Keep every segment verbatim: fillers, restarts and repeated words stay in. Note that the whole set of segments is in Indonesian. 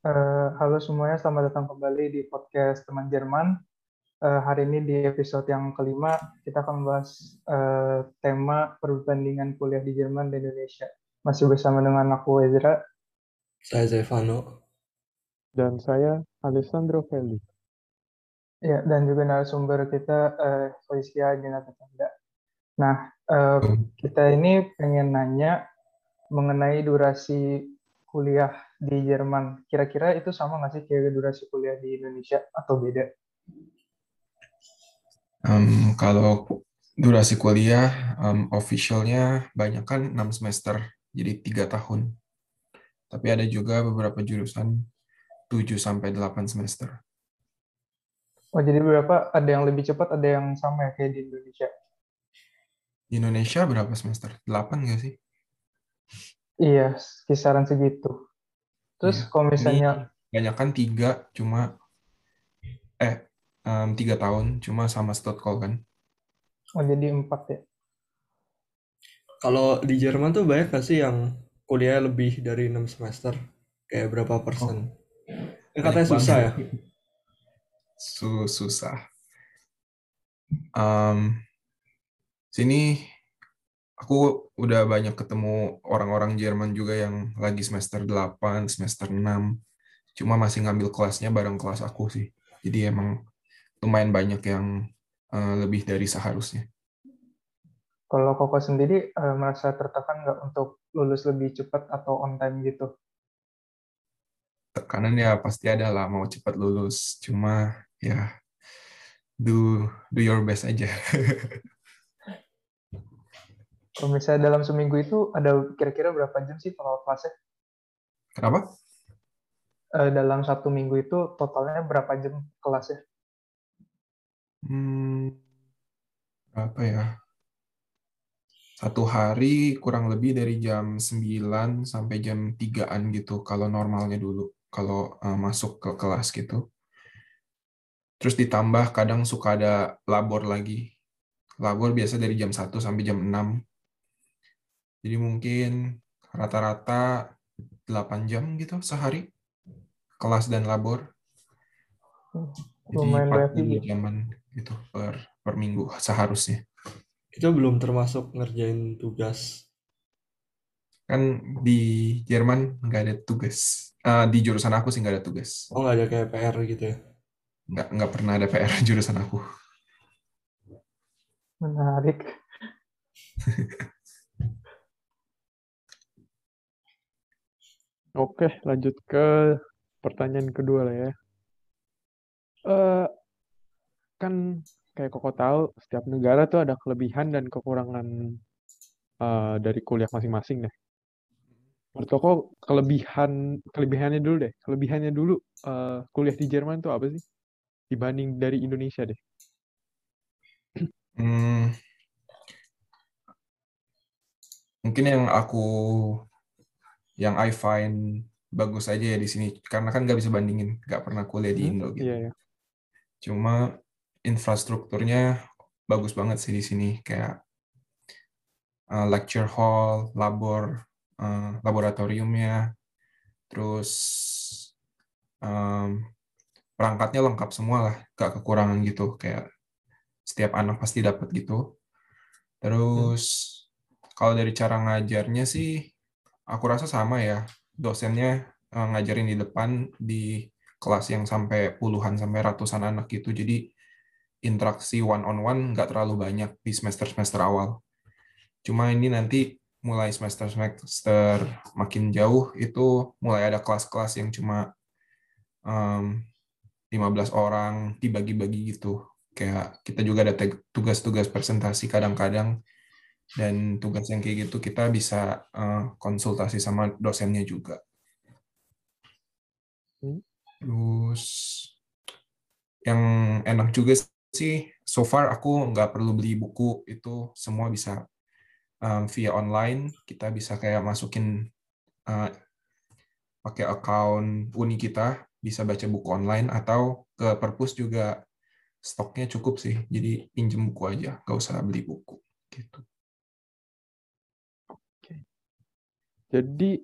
Uh, halo semuanya, selamat datang kembali di podcast Teman Jerman. Uh, hari ini di episode yang kelima, kita akan membahas uh, tema perbandingan kuliah di Jerman dan Indonesia. Masih bersama dengan aku, Ezra. Saya Zefano. Dan saya, Alessandro Felici. Ya, dan juga narasumber kita, uh, Hizkia, Jena Tenggara. Nah, uh, kita ini pengen nanya mengenai durasi kuliah di Jerman, kira-kira itu sama nggak sih kayak durasi kuliah di Indonesia atau beda? Um, kalau durasi kuliah um, officialnya banyak kan enam semester, jadi tiga tahun. Tapi ada juga beberapa jurusan tujuh sampai delapan semester. Oh, jadi berapa? Ada yang lebih cepat, ada yang sama ya kayak di Indonesia? Di Indonesia berapa semester? delapan nggak sih? Iya, kisaran segitu. Terus ya, kalau misalnya... Banyak kan tiga, cuma... Eh, um, tiga tahun, cuma sama Stuttgart kan. Oh, jadi empat ya? Kalau di Jerman tuh banyak nggak sih yang kuliah lebih dari enam semester? Kayak berapa persen? Oh, yang katanya susah ya? Susah. Um, sini... Aku udah banyak ketemu orang-orang Jerman juga yang lagi semester delapan, semester enam. Cuma masih ngambil kelasnya bareng kelas aku sih. Jadi emang lumayan banyak yang uh, lebih dari seharusnya. Kalau Koko sendiri uh, merasa tertekan nggak untuk lulus lebih cepat atau on time gitu? Tekanan ya pasti ada lah, mau cepat lulus. Cuma ya do, do your best aja. Kalau misalnya dalam seminggu itu ada kira-kira berapa jam sih total kelasnya? Kenapa? Dalam satu minggu itu totalnya berapa jam kelasnya? Hmm, apa ya? Satu hari kurang lebih dari jam sembilan sampai jam tigaan gitu, kalau normalnya dulu, kalau uh, masuk ke kelas gitu. Terus ditambah kadang suka ada labor lagi. Labor biasa dari jam satu sampai jam enam. Jadi mungkin rata-rata delapan jam gitu sehari, kelas dan labor. Jadi empat puluh jaman gitu per, per minggu seharusnya. Itu belum termasuk ngerjain tugas. Kan di Jerman nggak ada tugas. Uh, di jurusan aku sih nggak ada tugas. Oh, nggak ada kayak P R gitu ya? Nggak, nggak pernah ada P R jurusan aku. Menarik. Oke, lanjut ke pertanyaan kedua lah ya. Uh, kan kayak Koko tahu, setiap negara tuh ada kelebihan dan kekurangan uh, dari kuliah masing-masing deh. Menurut Koko, kelebihan, kelebihannya dulu deh. Kelebihannya dulu, uh, kuliah di Jerman tuh apa sih? Dibanding dari Indonesia deh. Hmm, mungkin yang aku... yang I find bagus aja ya di sini, karena kan nggak bisa bandingin, nggak pernah kuliah di Indo gitu. Yeah, yeah. Cuma infrastrukturnya bagus banget sih di sini, kayak uh, lecture hall, labor, uh, laboratoriumnya, terus um, perangkatnya lengkap semua lah, nggak kekurangan gitu, kayak setiap anak pasti dapat gitu. Terus hmm. kalau dari cara ngajarnya sih, aku rasa sama ya, dosennya ngajarin di depan di kelas yang sampai puluhan sampai ratusan anak gitu, jadi interaksi one on one nggak terlalu banyak di semester semester awal. Cuma ini nanti mulai semester semester makin jauh itu mulai ada kelas-kelas yang cuma um, lima belas orang dibagi-bagi gitu. Kayak kita juga ada tugas-tugas presentasi kadang-kadang. Dan tugas yang kayak gitu kita bisa uh, konsultasi sama dosennya juga. Terus yang enak juga sih, so far aku nggak perlu beli buku, itu semua bisa um, via online. Kita bisa kayak masukin uh, pakai account Uni kita, bisa baca buku online atau ke perpus juga stoknya cukup sih. Jadi pinjem buku aja, nggak usah beli buku gitu. Jadi,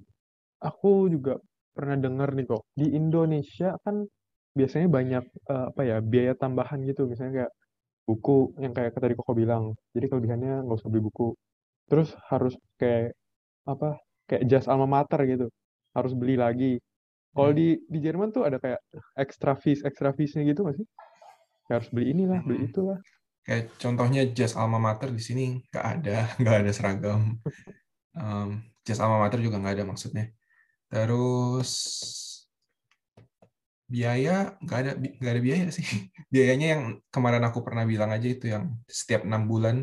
aku juga pernah dengar nih kok, di Indonesia kan biasanya banyak uh, apa ya biaya tambahan gitu, misalnya kayak buku yang kayak tadi Koko bilang, jadi kelebihannya nggak usah beli buku, terus harus kayak apa kayak jas alma mater gitu, harus beli lagi. Kalau hmm. di di Jerman tuh ada kayak extra fees extra feesnya gitu nggak sih? Kayak harus beli inilah, hmm. beli itulah. Kayak contohnya jas alma mater di sini nggak ada, nggak ada seragam. um, jas alma mater juga nggak ada maksudnya. Terus biaya nggak ada nggak ada biaya sih. Biayanya yang kemarin aku pernah bilang aja itu yang setiap enam bulan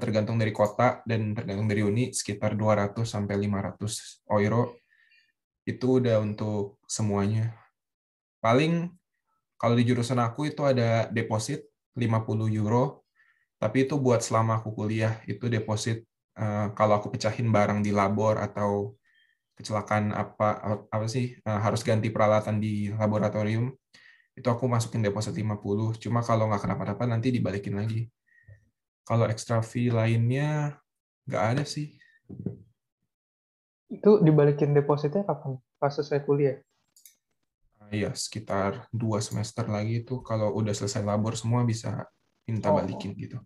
tergantung dari kota dan tergantung dari uni sekitar dua ratus sampai lima ratus euro. Itu udah untuk semuanya. Paling kalau di jurusan aku itu ada deposit lima puluh euro, tapi itu buat selama aku kuliah. Itu deposit kalau aku pecahin barang di labor atau kecelakaan apa apa sih harus ganti peralatan di laboratorium, itu aku masukin deposit lima puluh. Cuma kalau nggak kenapa-napa nanti dibalikin lagi. Kalau extra fee lainnya nggak ada sih. Itu dibalikin depositnya kapan? Pas selesai kuliah? Iya, sekitar dua semester lagi itu kalau udah selesai labor semua bisa minta oh. balikin gitu.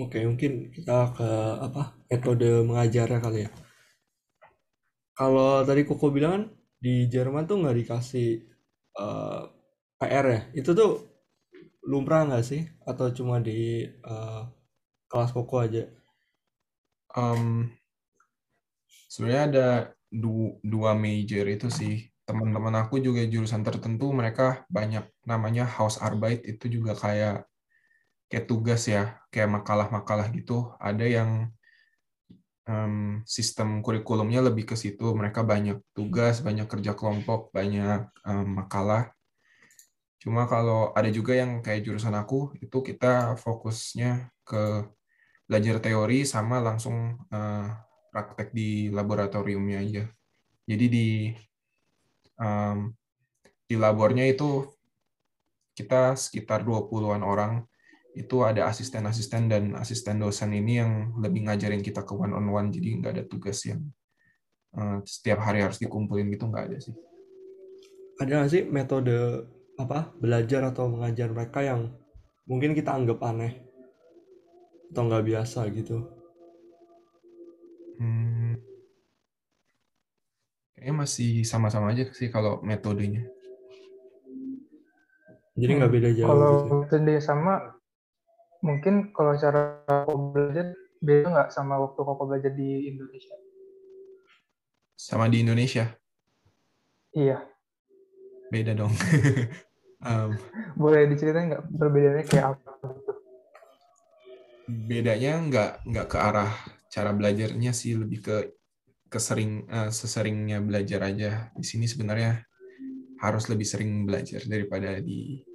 Oke, mungkin kita ke apa metode mengajarnya kali ya. Kalau tadi Koko bilang di Jerman tuh nggak dikasih uh, P R ya, itu tuh lumrah nggak sih? Atau cuma di uh, kelas Koko aja? Um, sebenarnya ada du- dua major itu sih. Teman-teman aku juga jurusan tertentu, mereka banyak namanya Hausarbeit, itu juga kayak kayak tugas ya, kayak makalah-makalah gitu. Ada yang um, sistem kurikulumnya lebih ke situ, mereka banyak tugas, banyak kerja kelompok, banyak um, makalah. Cuma kalau ada juga yang kayak jurusan aku, itu kita fokusnya ke belajar teori sama langsung uh, praktek di laboratoriumnya aja. Jadi di, um, di labornya itu kita sekitar dua puluhan orang, itu ada asisten-asisten dan asisten dosen ini yang lebih ngajarin kita ke one on one, jadi nggak ada tugas yang uh, setiap hari harus dikumpulin gitu, nggak ada sih. Ada nggak sih metode apa belajar atau mengajar mereka yang mungkin kita anggap aneh atau nggak biasa gitu? Hmm, kayaknya masih sama-sama aja sih kalau metodenya. Jadi nggak beda jauh. Kalau gitu. Metode sama. Mungkin kalau cara Koko belajar beda nggak sama waktu Koko belajar di Indonesia? Sama di Indonesia? Iya. Beda dong. um, Boleh diceritain nggak perbedaannya kayak apa? Bedanya nggak nggak ke arah cara belajarnya sih, lebih ke kesering uh, seseringnya belajar aja. Di sini sebenarnya harus lebih sering belajar daripada di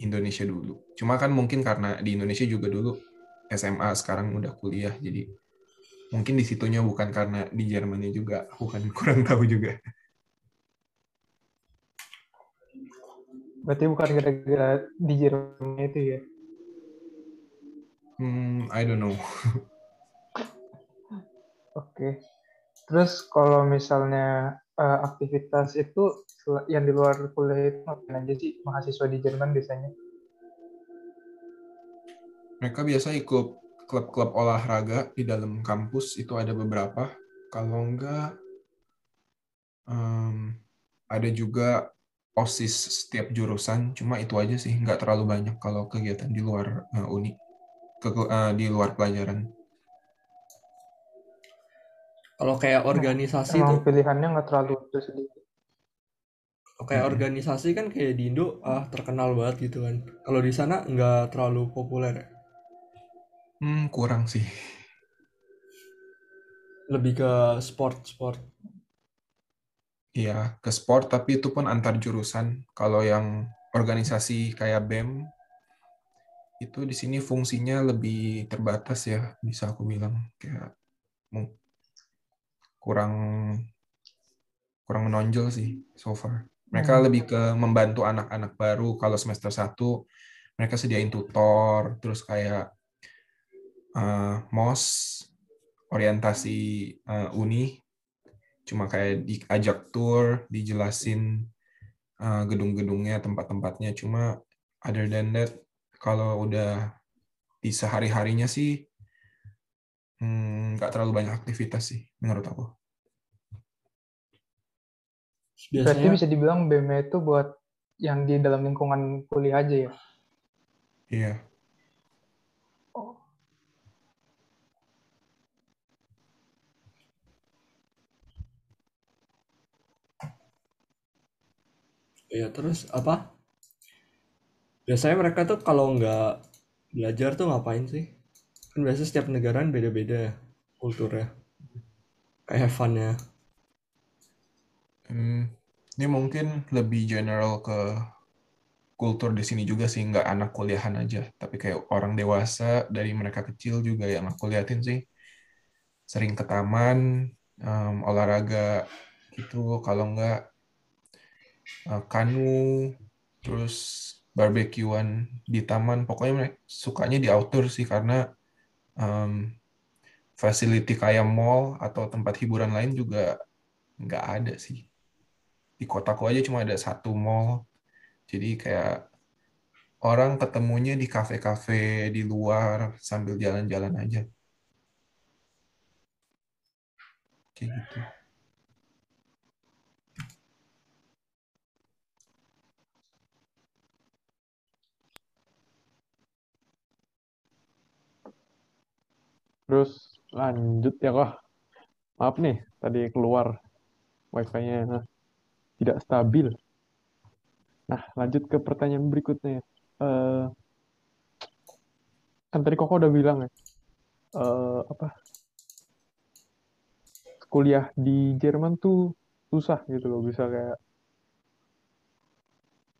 Indonesia dulu. Cuma kan mungkin karena di Indonesia juga dulu S M A, sekarang udah kuliah, jadi mungkin disitunya bukan karena di Jermannya juga, aku kan kurang tahu juga. Berarti bukan gara-gara di Jermannya itu ya? Hmm, I don't know. Oke. Okay. Terus kalau misalnya aktivitas itu yang di luar kuliah itu ngapain aja sih mahasiswa di Jerman biasanya? Mereka biasa ikut klub-klub olahraga di dalam kampus, itu ada beberapa. Kalau enggak, um, ada juga OSIS setiap jurusan, cuma itu aja sih, nggak terlalu banyak kalau kegiatan di luar uh, uni, ke, uh, di luar pelajaran. Kalau kayak organisasi tuh pilihannya nggak terlalu itu sedikit. Kalau kayak hmm. organisasi kan kayak di Indo ah terkenal banget gitu kan. Kalau di sana nggak terlalu populer. Hmm kurang sih. Lebih ke sport-sport. Iya ke sport, tapi itu pun antar jurusan. Kalau yang organisasi kayak B E M itu di sini fungsinya lebih terbatas ya, bisa aku bilang kayak mungkin kurang kurang menonjol sih so far. Mereka hmm. lebih ke membantu anak-anak baru. Kalau semester satu mereka sediain tutor, terus kayak uh, M O S orientasi uh, uni, cuma kayak diajak tour, dijelasin uh, gedung-gedungnya, tempat-tempatnya. Cuma other than that, kalau udah di sehari-harinya sih nggak hmm, terlalu banyak aktivitas sih menurut aku. Biasanya, berarti bisa dibilang B M E itu buat yang di dalam lingkungan kuliah aja ya? Iya. Oh. Ya, terus apa? Biasanya mereka tuh kalau nggak belajar tuh ngapain sih? Kan biasanya setiap negara beda-beda kulturnya, kayak fun-nya. Hmm, ini mungkin lebih general ke kultur di sini juga sih, nggak anak kuliahan aja, tapi kayak orang dewasa dari mereka kecil juga yang aku liatin sih. Sering ke taman, um, olahraga gitu, kalau nggak uh, kanu, terus barbekyuan di taman. Pokoknya mereka sukanya di outdoor sih, karena um, facility kayak mall atau tempat hiburan lain juga nggak ada sih. Di kotaku aja cuma ada satu mall. Jadi kayak orang ketemunya di kafe-kafe di luar sambil jalan-jalan aja. Kayak gitu. Terus lanjut ya kok. Maaf nih, tadi keluar wifi-nya tidak stabil. Nah, lanjut ke pertanyaan berikutnya. Uh, kan tadi Koko udah bilang ya, uh, apa kuliah di Jerman tuh susah gitu loh, bisa kayak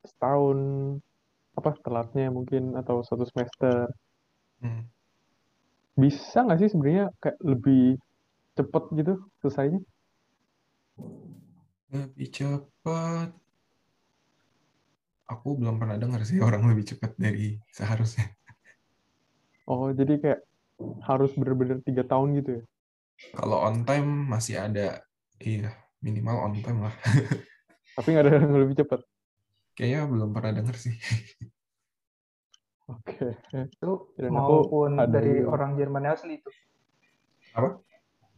setahun apa telatnya mungkin atau satu semester. Hmm. Bisa nggak sih sebenarnya kayak lebih cepat gitu selesainya? Lebih cepat, aku belum pernah dengar sih orang lebih cepat dari seharusnya. Oh, jadi kayak harus benar-benar tiga tahun gitu ya? Kalau on time masih ada, iya minimal on time lah. Tapi nggak ada yang lebih cepat? Kayaknya belum pernah dengar sih. Oke. Okay. Itu dan maupun aku dari ada... orang Jerman asli itu. Apa?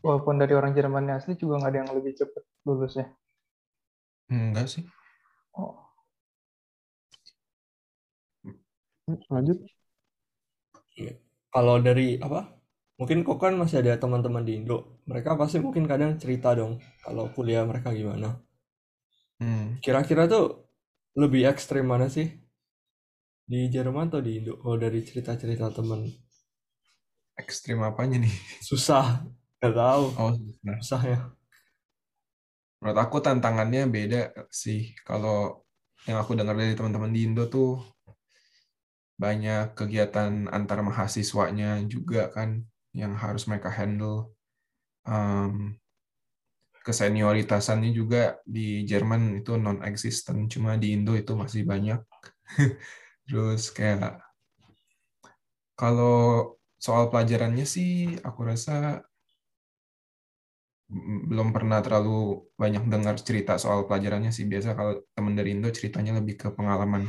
Walaupun dari orang Jerman asli juga nggak ada yang lebih cepat lulusnya. Enggak sih. Oh. Lanjut. Kalau dari apa? Mungkin kok kan masih ada teman-teman di Indo. Mereka pasti mungkin kadang cerita dong kalau kuliah mereka gimana. Hmm. Kira-kira tuh lebih ekstrim mana sih? Di Jerman atau di Indo? Oh, dari cerita-cerita teman. Ekstrim apanya nih? Susah. Nggak tahu. Oh, susah. Susah ya. Menurut aku tantangannya beda sih. Kalau yang aku dengar dari teman-teman di Indo tuh banyak kegiatan antar mahasiswanya juga kan yang harus mereka handle. Um, kesenioritasannya juga di Jerman itu non-existent, cuma di Indo itu masih banyak. Terus kayak kalau soal pelajarannya sih aku rasa belum pernah terlalu banyak dengar cerita soal pelajarannya sih. Biasa kalau teman dari Indo ceritanya lebih ke pengalaman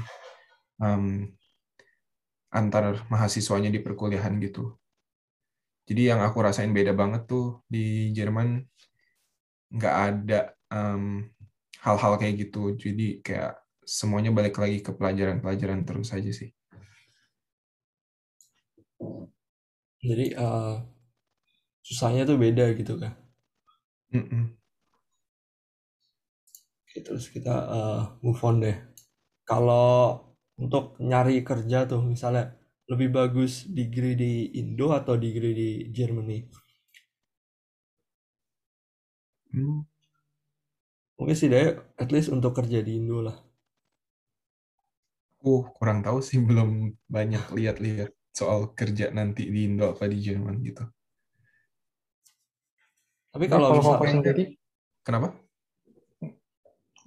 um, antar mahasiswanya di perkuliahan gitu. Jadi yang aku rasain beda banget tuh di Jerman nggak ada um, hal-hal kayak gitu. Jadi kayak semuanya balik lagi ke pelajaran-pelajaran terus aja sih. Jadi uh, susahnya tuh beda gitu kan? Mm-mm. Terus kita uh, move on deh. Kalau untuk nyari kerja tuh misalnya lebih bagus degree di Indo atau degree di Germany? Mm. Mungkin sih deh, at least untuk kerja di Indo lah. Aku uh, kurang tahu sih, belum banyak lihat-lihat soal kerja nanti di Indo apa di Jerman gitu. Tapi kalau, kalau misalnya sendiri, kenapa?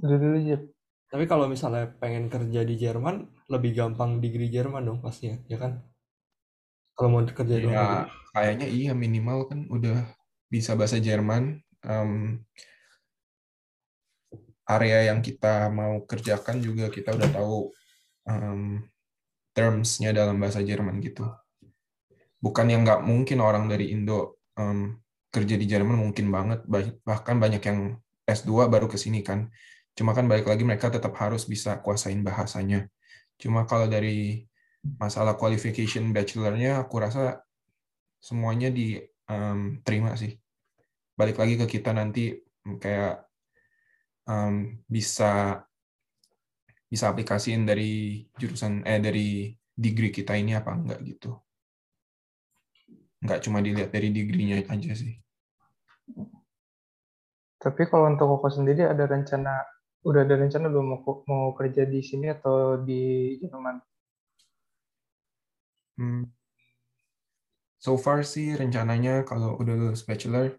Dulu aja. Tapi kalau misalnya pengen kerja di Jerman, lebih gampang degree Jerman dong pastinya, ya kan? Kalau mau kerja ya, di Jerman. Kayaknya iya, minimal kan udah bisa bahasa Jerman, um, area yang kita mau kerjakan juga kita udah tahu um, terms-nya dalam bahasa Jerman gitu. Bukan yang nggak mungkin orang dari Indo um, kerja di Jerman, mungkin banget, bahkan banyak yang S dua baru ke sini kan. Cuma kan balik lagi mereka tetap harus bisa kuasain bahasanya. Cuma kalau dari masalah qualification bachelor-nya, aku rasa semuanya diterima um, sih. Balik lagi ke kita nanti kayak um, bisa bisa aplikasiin dari jurusan eh dari degree kita ini apa enggak gitu. Enggak cuma dilihat dari degree-nya aja sih. Tapi kalau untuk Koko sendiri ada rencana udah ada rencana belum mau, mau kerja di sini atau di Jerman? Hmm. So far sih rencananya kalau udah lulus bachelor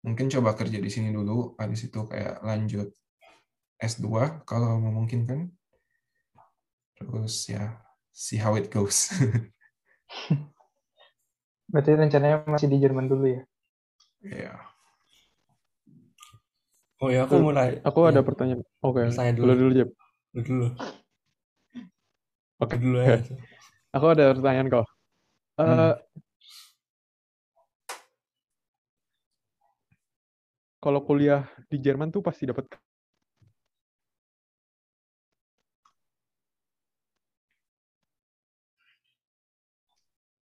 mungkin coba kerja di sini dulu, habis itu kayak lanjut S dua kalau memungkinkan. Terus ya see how it goes. Berarti rencananya masih di Jerman dulu ya? Iya. Yeah. Oh ya, aku mulai. Aku ya. Ada pertanyaan. Oke. Okay. Dulu dulu Jeb. Dulu dulu. Oke okay. Dulu ya. Aku ada pertanyaan kok. Hmm. Uh, kalau kuliah di Jerman tuh pasti dapat.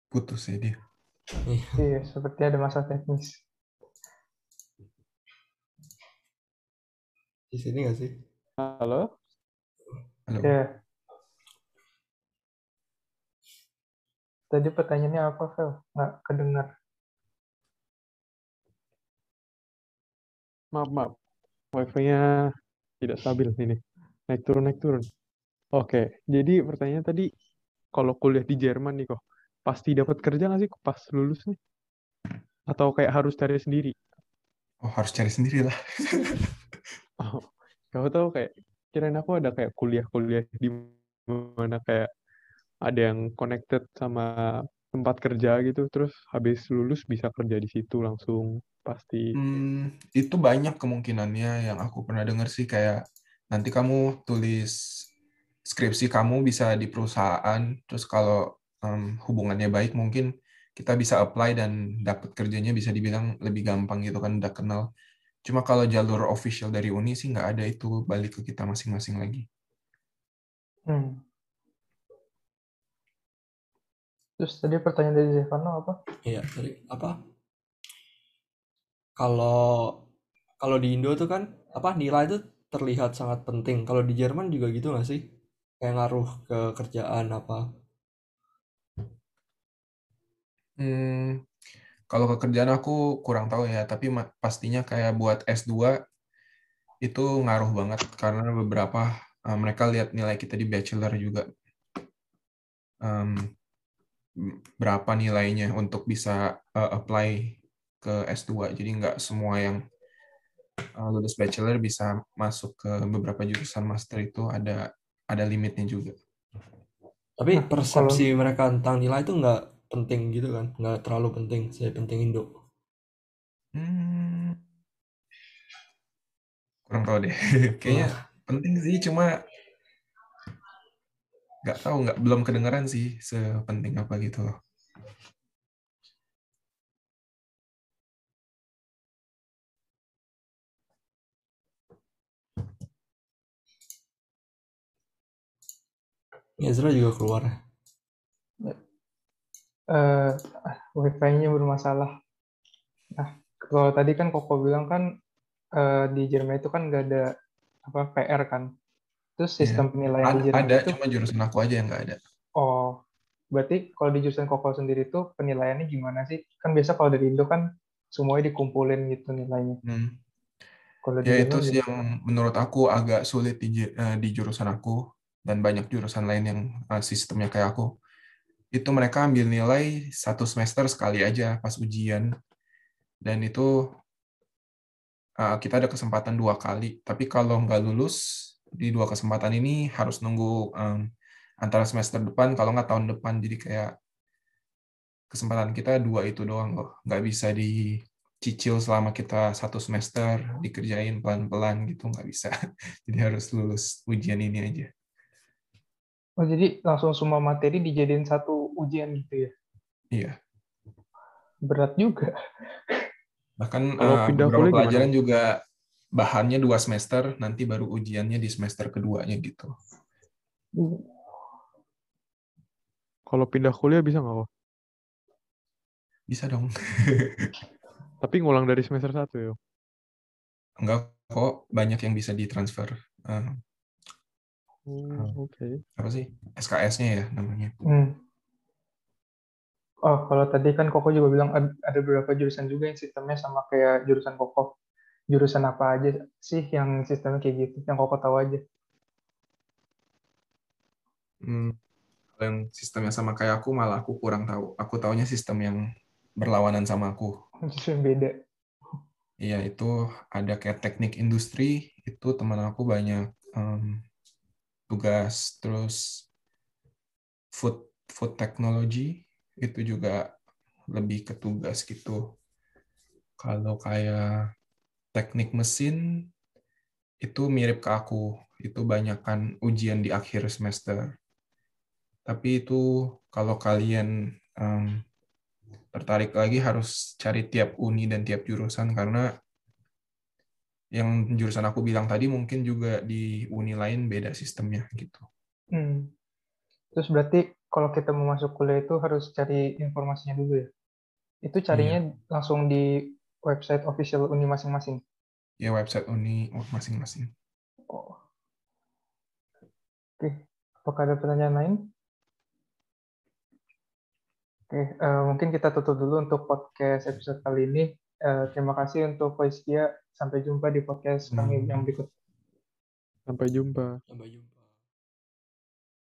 Putus ya dia. Iya, seperti ada masalah teknis. Di sini nggak sih? Halo. Halo. Ya. Tadi pertanyaannya apa, Fel? Nggak kedengar. Maaf, maaf. Wifi-nya tidak stabil ini. Naik turun, naik turun. Oke, jadi pertanyaan tadi, kalau kuliah di Jerman nih kok, pasti dapat kerja nggak sih pas lulus nih? Atau kayak harus cari sendiri? Oh, harus cari sendiri lah. Oh, kau tahu kayak, kirain aku ada kayak kuliah-kuliah di mana kayak ada yang connected sama tempat kerja gitu, terus habis lulus bisa kerja di situ langsung pasti. Hmm, itu banyak kemungkinannya yang aku pernah dengar sih, kayak nanti kamu tulis skripsi kamu bisa di perusahaan, terus kalau um, hubungannya baik mungkin kita bisa apply dan dapat kerjanya bisa dibilang lebih gampang gitu kan, udah kenal. Cuma kalau jalur official dari Uni sih nggak ada itu, balik ke kita masing-masing lagi. Hmm. Terus tadi pertanyaan dari Zefano apa? Iya, sorry. Apa? Kalau kalau di Indo tuh kan apa nilai itu terlihat sangat penting. Kalau di Jerman juga gitu nggak sih? Kayak ngaruh ke kerjaan apa? Hmm, kalau ke kerjaan aku kurang tahu ya. Tapi pastinya kayak buat S dua itu ngaruh banget karena beberapa uh, mereka lihat nilai kita di bachelor juga. Um, berapa nilainya untuk bisa uh, apply ke S dua. Jadi nggak semua yang uh, lulus bachelor bisa masuk ke beberapa jurusan master, itu ada ada limitnya juga. Tapi persepsi kalau mereka tentang nilai itu nggak penting gitu kan? Nggak terlalu penting, saya penting Indo. Hmm, kurang tahu deh. Kayaknya oh. Penting sih, cuma nggak tahu, nggak belum kedengeran sih sepenting apa gitu loh. Ezra juga keluar. Uh, Wifi-nya bermasalah. Nah, kalau tadi kan Koko bilang kan uh, di Jerman itu kan nggak ada apa P R kan. Terus sistem ya, penilaian di Jerman ada, itu cuma jurusan aku aja yang nggak ada. Oh, berarti kalau di jurusan Koko sendiri tuh penilaiannya gimana sih? Kan biasa kalau dari Indo kan semuanya dikumpulin gitu nilainya. Hmm. Kalau ya itu sih yang menurut aku agak sulit di, uh, di jurusan aku dan banyak jurusan lain yang uh, sistemnya kayak aku. Itu mereka ambil nilai satu semester sekali aja pas ujian, dan itu uh, kita ada kesempatan dua kali. Tapi kalau nggak lulus di dua kesempatan ini harus nunggu um, antara semester depan kalau nggak tahun depan. Jadi kayak kesempatan kita dua itu doang loh, nggak bisa di cicil selama kita satu semester, dikerjain pelan-pelan gitu, nggak bisa. Jadi harus lulus ujian ini aja. Oh, jadi langsung semua materi dijadiin satu ujian gitu ya? Iya. Berat juga. Bahkan uh, beberapa pelajaran gimana? Juga bahannya dua semester, nanti baru ujiannya di semester keduanya gitu. Kalau pindah kuliah bisa nggak? Bisa dong. Tapi ngulang dari semester satu ya? Enggak kok, banyak yang bisa ditransfer. Uh, hmm, Oke. Okay. Apa sih? S K S-nya ya namanya. Hmm. Oh, kalau tadi kan Koko juga bilang ada beberapa jurusan juga yang sistemnya sama kayak jurusan Koko. Jurusan apa aja sih yang sistemnya kayak gitu? Yang Koko tahu aja. Hmm. Kalau yang sistemnya sama kayak aku malah aku kurang tahu. Aku taunya sistem yang berlawanan sama aku. Beda. Iya, itu ada kayak teknik industri, itu teman aku banyak um, tugas, terus food food technology itu juga lebih ke tugas gitu. Kalau kayak teknik mesin itu mirip ke aku, itu banyakan ujian di akhir semester. Tapi itu kalau kalian um, tertarik lagi harus cari tiap uni dan tiap jurusan, karena yang jurusan aku bilang tadi mungkin juga di uni lain beda sistemnya gitu. Hmm. Terus berarti kalau kita mau masuk kuliah itu harus cari informasinya dulu ya? Itu carinya hmm. langsung di website official uni masing-masing? Ya, website uni masing-masing. Oh. Oke, apakah ada pertanyaan lain? Oke, uh, mungkin kita tutup dulu untuk podcast episode kali ini. Uh, terima kasih untuk Hizkia. Sampai jumpa di podcast kami yang berikut. Sampai jumpa. Sampai jumpa.